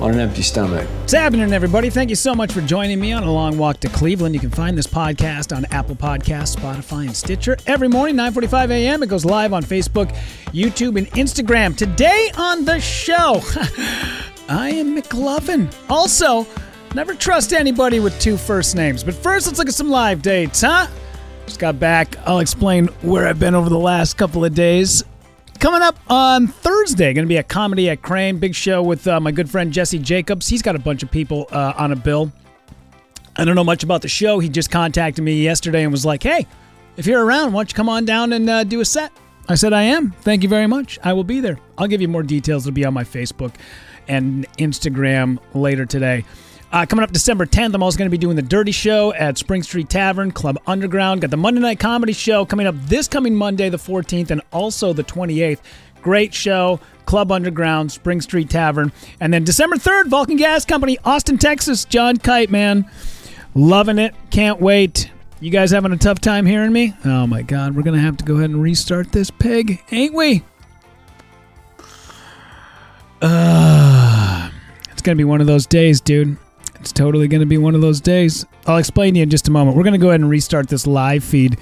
On an empty stomach. It's happening, everybody. Thank you so much for joining me on A Long Walk to Cleveland. You can find this podcast on Apple Podcasts, Spotify, and Stitcher every morning, 9:45 a.m. It goes live on Facebook, YouTube, and Instagram. Today on the show, I am McLovin. Also, never trust anybody with two first names. But first, let's look at some live dates, huh? Just got back. I'll explain where I've been over the last couple of days. Coming up on Thursday, going to be a comedy at Crane. Big show with my good friend Jesse Jacobs. He's got a bunch of people on a bill. I don't know much about the show. He just contacted me yesterday and was like, hey, if you're around, why don't you come on down and do a set? I said, I am. Thank you very much. I will be there. I'll give you more details. It'll be on my Facebook and Instagram later today. Coming up December 10th, I'm also going to be doing the Dirty Show at Spring Street Tavern, Club Underground. Got the Monday Night Comedy Show coming up this coming Monday, the 14th, and also the 28th. Great show, Club Underground, Spring Street Tavern. And then December 3rd, Vulcan Gas Company, Austin, Texas. John Kite, man. Loving it. Can't wait. You guys having a tough time hearing me? Oh, my God. We're going to have to go ahead and restart this pig, ain't we? It's going to be one of those days, dude. It's totally going to be one of those days. I'll explain to you in just a moment. We're going to go ahead and restart this live feed.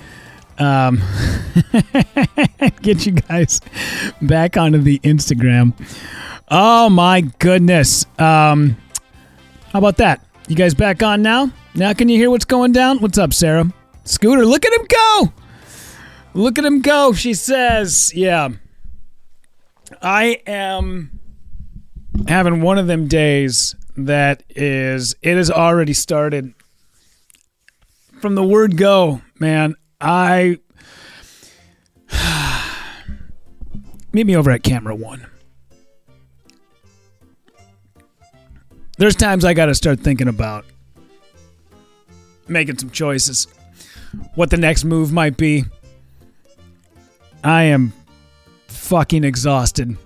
Get you guys back onto the Instagram. Oh, my goodness. How about that? You guys back on now? Now can you hear what's going down? What's up, Sarah? Scooter, look at him go. Look at him go, she says. Yeah. I am having one of them days. It has already started from the word go, man. Meet me over at camera one. There's times I got to start thinking about making some choices, what the next move might be. I am fucking exhausted.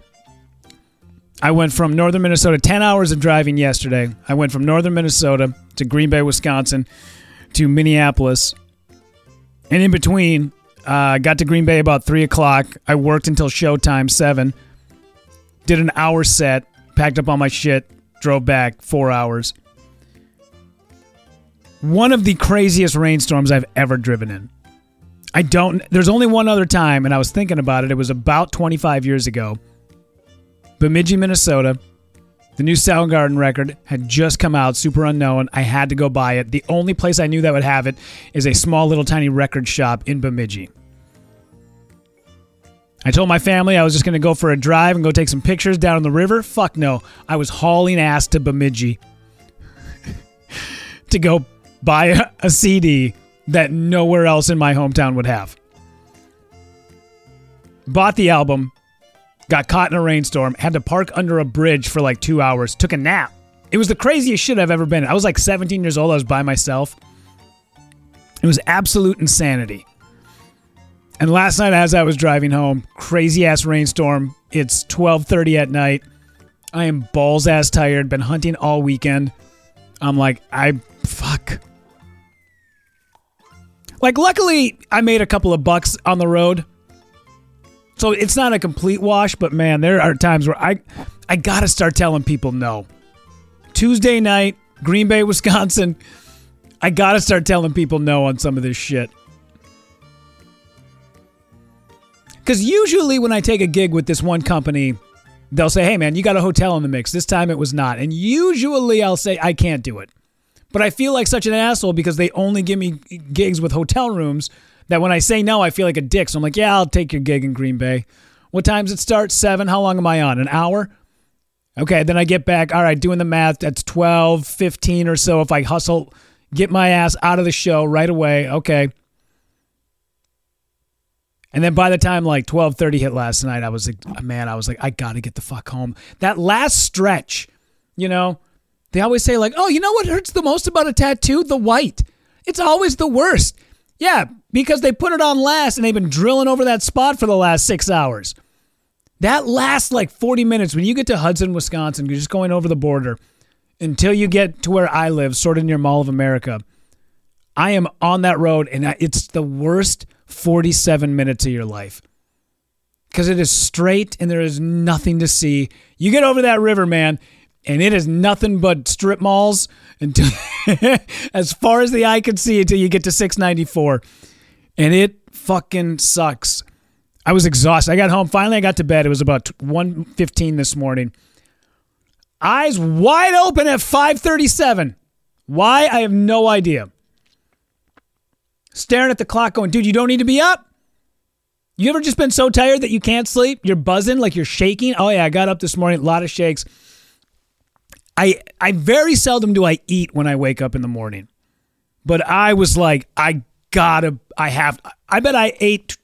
I went from northern Minnesota, 10 hours of driving yesterday. I went from northern Minnesota to Green Bay, Wisconsin, to Minneapolis. And in between, I got to Green Bay about 3 o'clock. I worked until showtime, 7. Did an hour set, packed up all my shit, drove back 4 hours. One of the craziest rainstorms I've ever driven in. There's only one other time, and I was thinking about it. It was about 25 years ago. Bemidji, Minnesota. The new Soundgarden record had just come out, super unknown. I had to go buy it. The only place I knew that would have it is a small little tiny record shop in Bemidji. I told my family I was just going to go for a drive and go take some pictures down on the river. Fuck no. I was hauling ass to Bemidji to go buy a CD that nowhere else in my hometown would have. Bought the album. Got caught in a rainstorm, had to park under a bridge for like 2 hours, took a nap. It was the craziest shit I've ever been in. I was like 17 years old. I was by myself. It was absolute insanity. And last night as I was driving home, crazy-ass rainstorm. It's 12:30 at night. I am balls-ass tired. Been hunting all weekend. I'm like, fuck. Like, luckily, I made a couple of bucks on the road. So it's not a complete wash, but man, there are times where I got to start telling people no. Tuesday night, Green Bay, Wisconsin. I got to start telling people no on some of this shit. Because usually when I take a gig with this one company, they'll say, hey man, you got a hotel in the mix. This time it was not. And usually I'll say, I can't do it. But I feel like such an asshole because they only give me gigs with hotel rooms. That when I say no, I feel like a dick. So I'm like, yeah, I'll take your gig in Green Bay. What time does it start? 7. How long am I on? An hour? Okay, then I get back. All right, doing the math. That's 12, 15 or so. If I hustle, get my ass out of the show right away. Okay. And then by the time like 12:30 hit last night, I was like, I got to get the fuck home. That last stretch, you know, they always say like, oh, you know what hurts the most about a tattoo? The white. It's always the worst. Yeah, because they put it on last and they've been drilling over that spot for the last 6 hours. That lasts like 40 minutes. When you get to Hudson, Wisconsin, you're just going over the border until you get to where I live, sort of near Mall of America. I am on that road, and it's the worst 47 minutes of your life because it is straight and there is nothing to see. You get over that river, man, and it is nothing but strip malls until as far as the eye can see until you get to 694, and it fucking sucks. I was exhausted. I got home. Finally, I got to bed. It was about 1:15 this morning. Eyes wide open at 5:37. Why? I have no idea. Staring at the clock going, dude, you don't need to be up. You ever just been so tired that you can't sleep? You're buzzing like you're shaking. Oh, yeah, I got up this morning. A lot of shakes. I very seldom do I eat when I wake up in the morning. But I was like, I bet I ate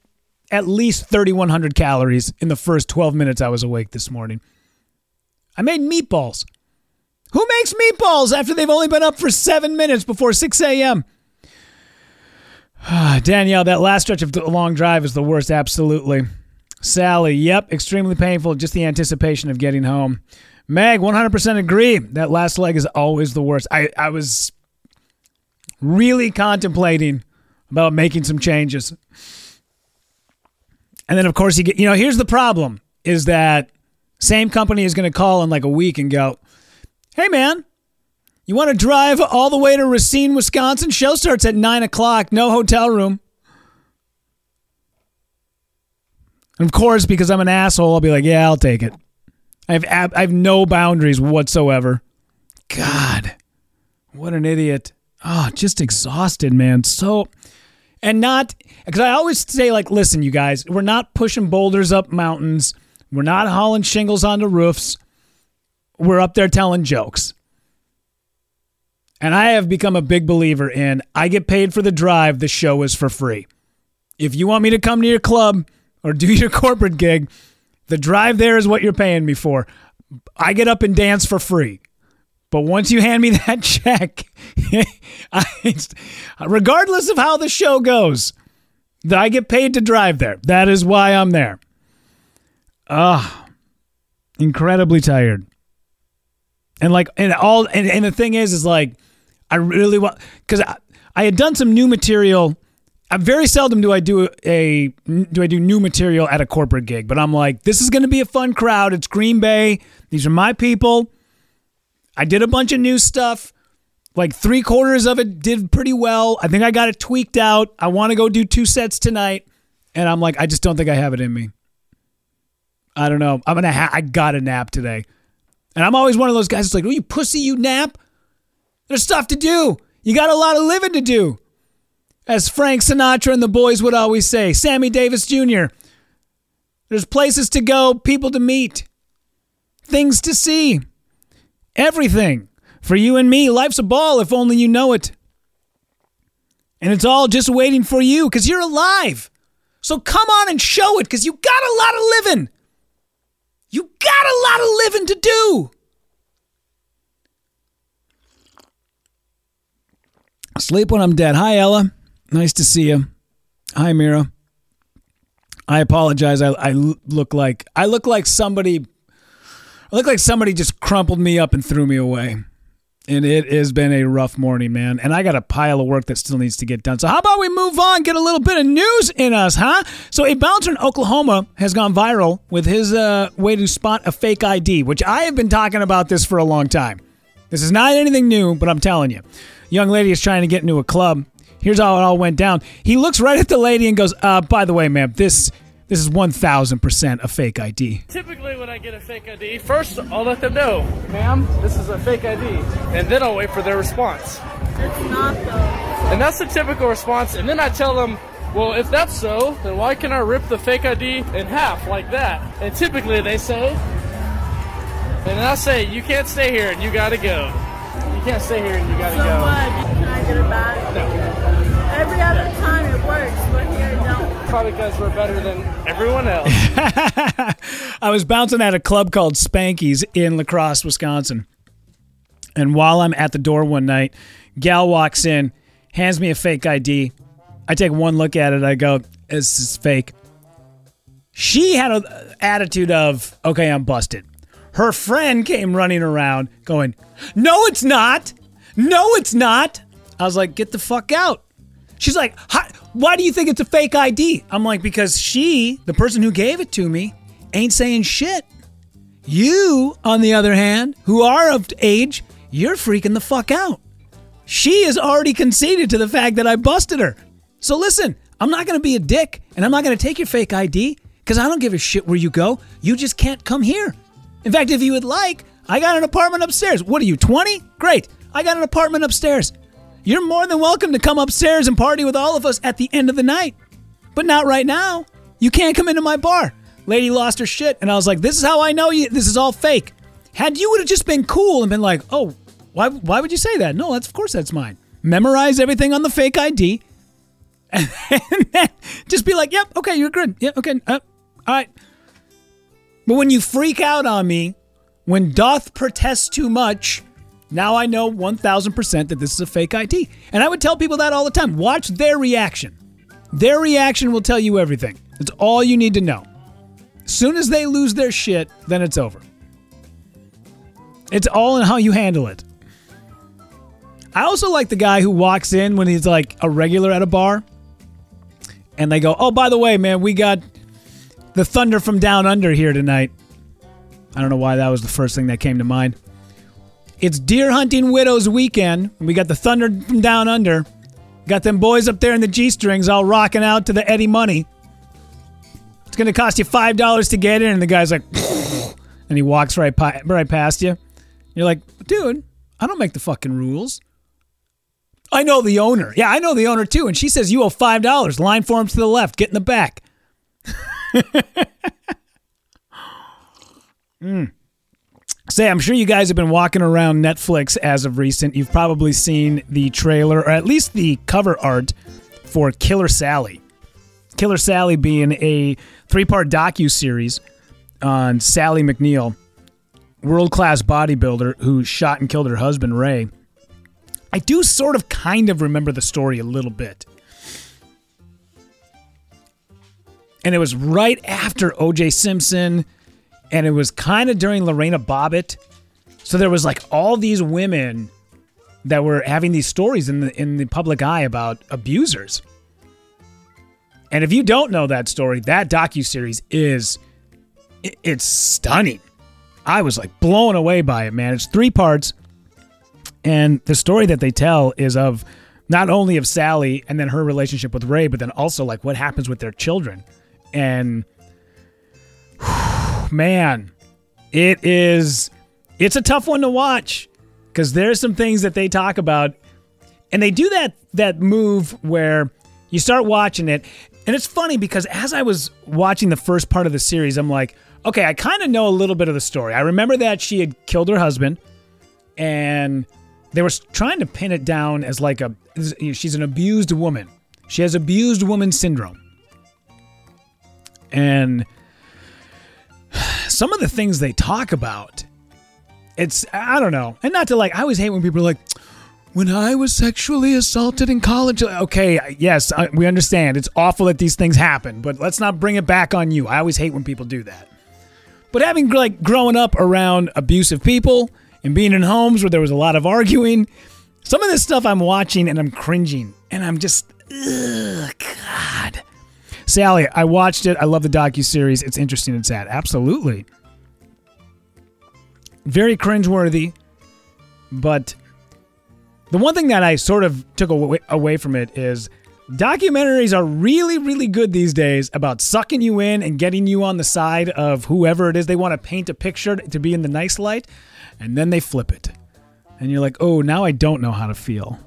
at least 3,100 calories in the first 12 minutes I was awake this morning. I made meatballs. Who makes meatballs after they've only been up for 7 minutes before 6 a.m.? Danielle, that last stretch of the long drive is the worst, absolutely. Sally, yep, extremely painful, just the anticipation of getting home. Meg, 100% agree. That last leg is always the worst. I was really contemplating about making some changes. And then, of course, you get, here's the problem, is that same company is going to call in like a week and go, hey, man, you want to drive all the way to Racine, Wisconsin? Show starts at 9 o'clock. No hotel room. And of course, because I'm an asshole, I'll be like, yeah, I'll take it. I have no boundaries whatsoever. God, what an idiot. Oh, just exhausted, man. Because I always say, like, listen, you guys, we're not pushing boulders up mountains. We're not hauling shingles onto roofs. We're up there telling jokes. And I have become a big believer in, I get paid for the drive, the show is for free. If you want me to come to your club or do your corporate gig, the drive there is what you're paying me for. I get up and dance for free. But once you hand me that check, regardless of how the show goes, that I get paid to drive there. That is why I'm there. Incredibly tired. And the thing is like, I really want, because I had done some new material. Very seldom do I do new material at a corporate gig, but I'm like, this is going to be a fun crowd. It's Green Bay. These are my people. I did a bunch of new stuff. Like 3/4 of it did pretty well. I think I got it tweaked out. I want to go do 2 sets tonight. And I'm like, I just don't think I have it in me. I don't know. I got to nap today. And I'm always one of those guys that's like, oh, you pussy, you nap. There's stuff to do. You got a lot of living to do. As Frank Sinatra and the boys would always say, Sammy Davis Jr., there's places to go, people to meet, things to see. Everything. For you and me, life's a ball if only you know it. And it's all just waiting for you because you're alive. So come on and show it because you got a lot of living. You got a lot of living to do. Sleep when I'm dead. Hi, Ella. Nice to see you. Hi, Mira. I apologize. I look like somebody just crumpled me up and threw me away. And it has been a rough morning, man. And I got a pile of work that still needs to get done. So how about we move on, get a little bit of news in us, huh? So a bouncer in Oklahoma has gone viral with his way to spot a fake ID, which I have been talking about this for a long time. This is not anything new, but I'm telling you. Young lady is trying to get into a club. Here's how it all went down. He looks right at the lady and goes, by the way, ma'am, this is 1,000% a fake ID. Typically when I get a fake ID, first I'll let them know, ma'am, this is a fake ID. And then I'll wait for their response. That's not though. And that's the typical response. And then I tell them, well, if that's so, then why can I rip the fake ID in half like that? And typically they say, and then I say, you can't stay here and you gotta go. You can't stay here and you gotta go. So what? Can I get it back? No. Every other time it works, but here it don't. Probably because we're better than everyone else. I was bouncing at a club called Spanky's in La Crosse, Wisconsin. And while I'm at the door one night, gal walks in, hands me a fake ID. I take one look at it. I go, this is fake. She had an attitude of, okay, I'm busted. Her friend came running around going, no, it's not. No, it's not. I was like, get the fuck out. She's like, why do you think it's a fake ID? I'm like, because she, the person who gave it to me, ain't saying shit. You, on the other hand, who are of age, you're freaking the fuck out. She has already conceded to the fact that I busted her. So listen, I'm not going to be a dick, and I'm not going to take your fake ID, because I don't give a shit where you go. You just can't come here. In fact, if you would like, I got an apartment upstairs. What are you, 20? Great. I got an apartment upstairs. You're more than welcome to come upstairs and party with all of us at the end of the night. But not right now. You can't come into my bar. Lady lost her shit, and I was like, this is how I know you. This is all fake. Had you would have just been cool and been like, oh, why would you say that? No, that's, of course that's mine. Memorize everything on the fake ID. And then just be like, yep, okay, you're good. Yeah, okay, all right. But when you freak out on me, when doth protest too much, now I know 1,000% that this is a fake ID. And I would tell people that all the time. Watch their reaction. Their reaction will tell you everything. It's all you need to know. As soon as they lose their shit, then it's over. It's all in how you handle it. I also like the guy who walks in when he's like a regular at a bar. And they go, oh, by the way, man, we got the Thunder from Down Under here tonight. I don't know why that was the first thing that came to mind. It's deer hunting widows weekend. And we got the Thunder from Down Under. Got them boys up there in the G-strings all rocking out to the Eddie Money. It's going to cost you $5 to get in. And the guy's like, and he walks right past you. You're like, dude, I don't make the fucking rules. I know the owner. Yeah, I know the owner too. And she says, you owe $5. Line forms to the left. Get in the back. Say, I'm sure you guys have been walking around Netflix as of recent. You've probably seen the trailer, or at least the cover art for Killer Sally. Killer Sally being a 3-part docuseries on Sally McNeil, world-class bodybuilder who shot and killed her husband, Ray. I do sort of kind of remember the story a little bit. And it was right after O.J. Simpson, and it was kind of during Lorena Bobbitt. So there was like all these women that were having these stories in the public eye about abusers. And if you don't know that story, that docuseries it's stunning. I was like blown away by it, man. It's 3 parts. And the story that they tell is of not only of Sally and then her relationship with Ray, but then also like what happens with their children. And man, it's a tough one to watch because there's some things that they talk about, and they do that move where you start watching it. And it's funny because as I was watching the first part of the series, I'm like, okay, I kind of know a little bit of the story. I remember that she had killed her husband, and they were trying to pin it down as like she's an abused woman. She has abused woman syndrome. And some of the things they talk about, I don't know. And not to I always hate when people are like, when I was sexually assaulted in college. Okay, yes, we understand. It's awful that these things happen, but let's not bring it back on you. I always hate when people do that. But having growing up around abusive people and being in homes where there was a lot of arguing, some of this stuff I'm watching and I'm cringing and I'm just, ugh, God. Sally, I watched it. I love the docuseries. It's interesting and sad. Absolutely. Very cringeworthy. But the one thing that I sort of took away from it is documentaries are really, really good these days about sucking you in and getting you on the side of whoever it is. They want to paint a picture to be in the nice light, and then they flip it. And you're like, oh, now I don't know how to feel.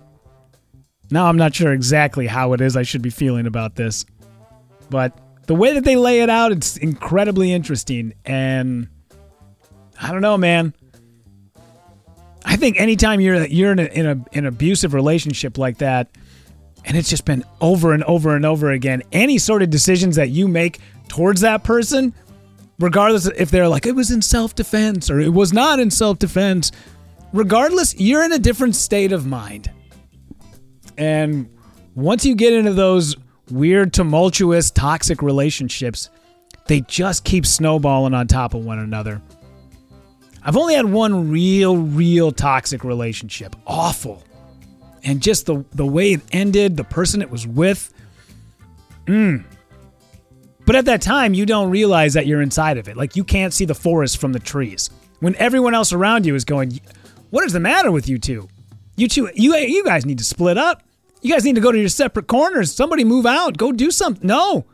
Now I'm not sure exactly how it is I should be feeling about this. But the way that they lay it out, it's incredibly interesting. And I don't know, man. I think anytime you're in an abusive relationship like that, and it's just been over and over and over again, any sort of decisions that you make towards that person, regardless if they're like, it was in self-defense or it was not in self-defense, regardless, you're in a different state of mind. And once you get into those weird, tumultuous, toxic relationships, They just keep snowballing on top of one another. I've only had one real toxic relationship. Awful. And just the way it ended, the person it was with. But at that time, you don't realize that you're inside of it. Like, you can't see the forest from the trees. When everyone else around you is going, what is the matter with you two? You guys need to split up. You guys need to go to your separate corners. Somebody move out. Go do something. No.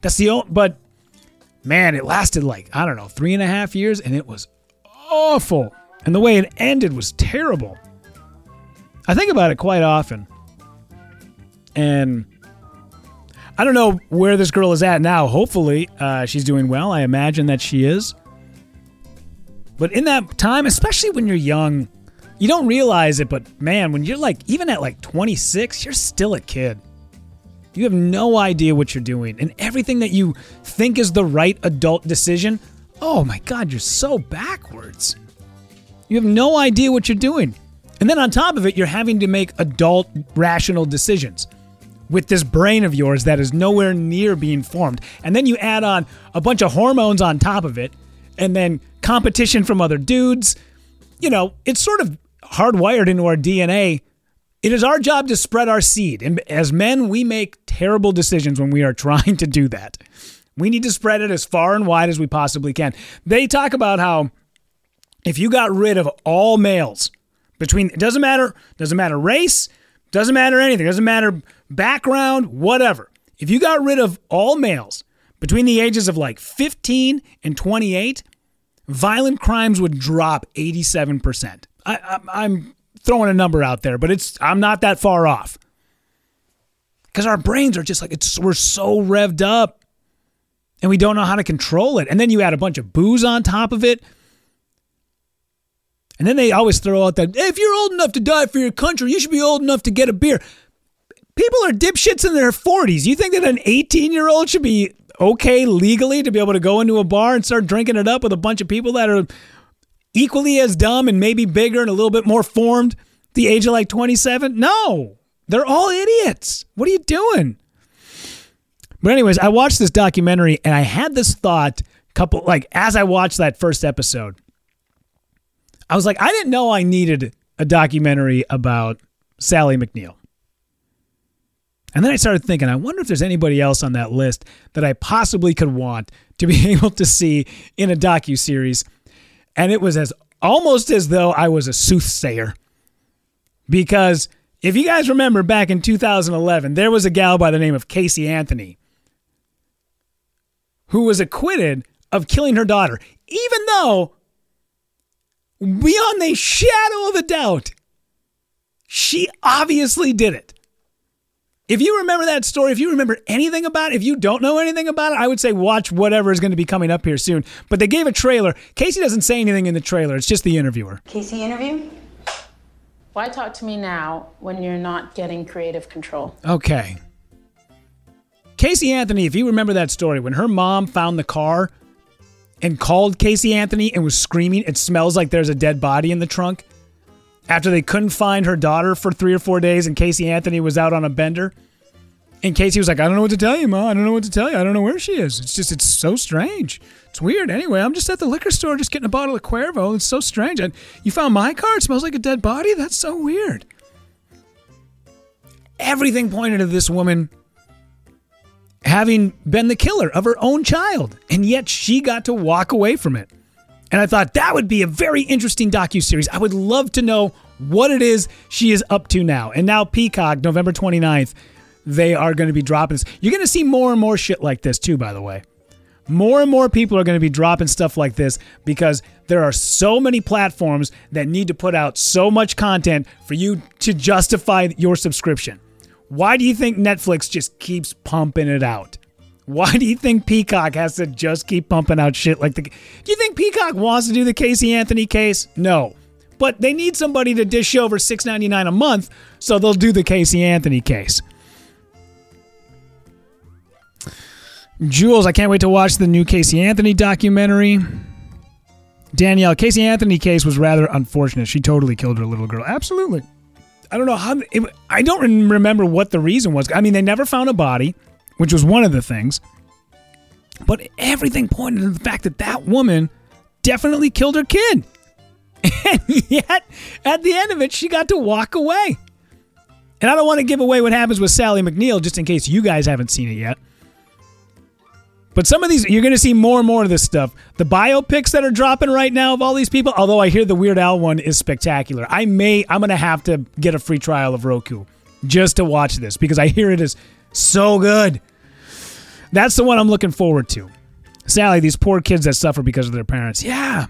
That's the only... But, man, it lasted like, 3.5 years, and it was awful. And the way it ended was terrible. I think about it quite often. And I don't know where this girl is at now. Hopefully, she's doing well. I imagine that she is. But in that time, especially when you're young, you don't realize it, but man, when you're like, even at like 26, you're still a kid. You have no idea what you're doing. And everything that you think is the right adult decision, oh my God, you're so backwards. You have no idea what you're doing. And then on top of it, you're having to make adult rational decisions with this brain of yours that is nowhere near being formed. And then you add on a bunch of hormones on top of it, and then competition from other dudes. You know, it's sort of hardwired into our DNA. It is our job to spread our seed. And as men, we make terrible decisions when we are trying to do that. We need to spread it as far and wide as we possibly can. They talk about how if you got rid of all males, it doesn't matter race, doesn't matter anything, doesn't matter background, whatever. If you got rid of all males between the ages of like 15 and 28, violent crimes would drop 87%. I'm throwing a number out there, but I'm not that far off. Because our brains are just like, we're so revved up and we don't know how to control it. And then you add a bunch of booze on top of it. And then they always throw out that, if you're old enough to die for your country, you should be old enough to get a beer. People are dipshits in their 40s. You think that an 18-year-old should be okay legally to be able to go into a bar and start drinking it up with a bunch of people that are equally as dumb and maybe bigger and a little bit more formed at the age of like 27? No, they're all idiots. What are you doing? But anyways, I watched this documentary and I had this thought as I watched that first episode. I was like, I didn't know I needed a documentary about Sally McNeil. And then I started thinking, I wonder if there's anybody else on that list that I possibly could want to be able to see in a docuseries. And it was almost as though I was a soothsayer. Because if you guys remember back in 2011, there was a gal by the name of Casey Anthony who was acquitted of killing her daughter, even though beyond the shadow of a doubt, she obviously did it. If you remember that story, if you remember anything about it, if you don't know anything about it, I would say watch whatever is going to be coming up here soon. But they gave a trailer. Casey doesn't say anything in the trailer. It's just the interviewer. Casey interview? Why talk to me now when you're not getting creative control? Okay. Casey Anthony, if you remember that story, when her mom found the car and called Casey Anthony and was screaming, it smells like there's a dead body in the trunk. After they couldn't find her daughter for 3 or 4 days and Casey Anthony was out on a bender. And Casey was like, I don't know what to tell you, Ma. I don't know what to tell you. I don't know where she is. It's so strange. It's weird. Anyway, I'm just at the liquor store just getting a bottle of Cuervo. It's so strange. You found my car? It smells like a dead body? That's so weird. Everything pointed to this woman having been the killer of her own child. And yet she got to walk away from it. And I thought that would be a very interesting docuseries. I would love to know what it is she is up to now. And now Peacock, November 29th, they are going to be dropping this. You're going to see more and more shit like this too, by the way. More and more people are going to be dropping stuff like this because there are so many platforms that need to put out so much content for you to justify your subscription. Why do you think Netflix just keeps pumping it out? Why do you think Peacock has to just keep pumping out shit like Do you think Peacock wants to do the Casey Anthony case? No. But they need somebody to dish over $6.99 a month, so they'll do the Casey Anthony case. Jules, I can't wait to watch the new Casey Anthony documentary. Danielle, Casey Anthony case was rather unfortunate. She totally killed her little girl. Absolutely. I don't know how... I don't remember what the reason was. I mean, they never found a body, which was one of the things. But everything pointed to the fact that that woman definitely killed her kid. And yet, at the end of it, she got to walk away. And I don't want to give away what happens with Sally McNeil, just in case you guys haven't seen it yet. But some of these, you're going to see more and more of this stuff. The biopics that are dropping right now of all these people, although I hear the Weird Al one is spectacular. I'm going to have to get a free trial of Roku just to watch this, because I hear it is so good. That's the one I'm looking forward to. Sally, these poor kids that suffer because of their parents. Yeah.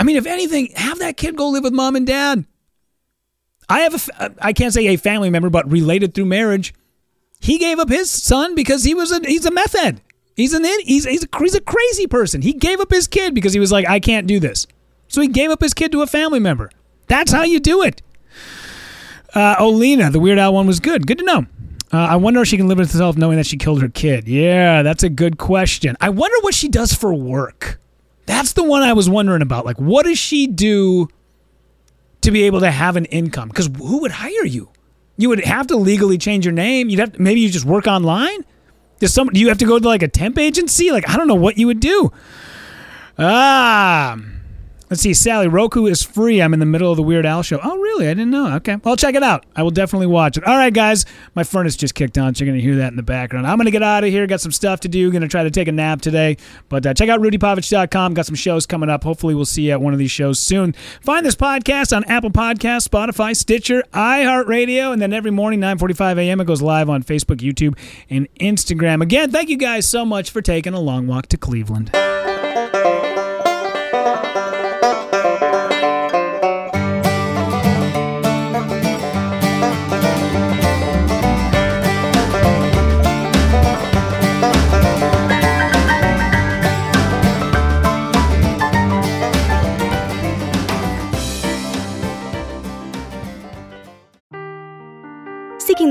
I mean, if anything, have that kid go live with mom and dad. I can't say a family member, but related through marriage. He gave up his son because he's a meth head. He's a crazy person. He gave up his kid because he was like, I can't do this. So he gave up his kid to a family member. That's how you do it. Olena, the Weird Al one was good. Good to know. I wonder if she can live with herself knowing that she killed her kid. Yeah, that's a good question. I wonder what she does for work. That's the one I was wondering about. Like, what does she do to be able to have an income? Because who would hire you? You would have to legally change your name. Maybe you just work online. Do you have to go to like a temp agency? Like, I don't know what you would do. Let's see. Sally, Roku is free. I'm in the middle of the Weird Al show. Oh, really? I didn't know. Okay. Well, I'll check it out. I will definitely watch it. All right, guys. My furnace just kicked on, so you're going to hear that in the background. I'm going to get out of here. Got some stuff to do. Going to try to take a nap today. But check out RudyPovich.com. Got some shows coming up. Hopefully, we'll see you at one of these shows soon. Find this podcast on Apple Podcasts, Spotify, Stitcher, iHeartRadio. And then every morning, 9:45 a.m., it goes live on Facebook, YouTube, and Instagram. Again, thank you guys so much for taking a long walk to Cleveland. Seeking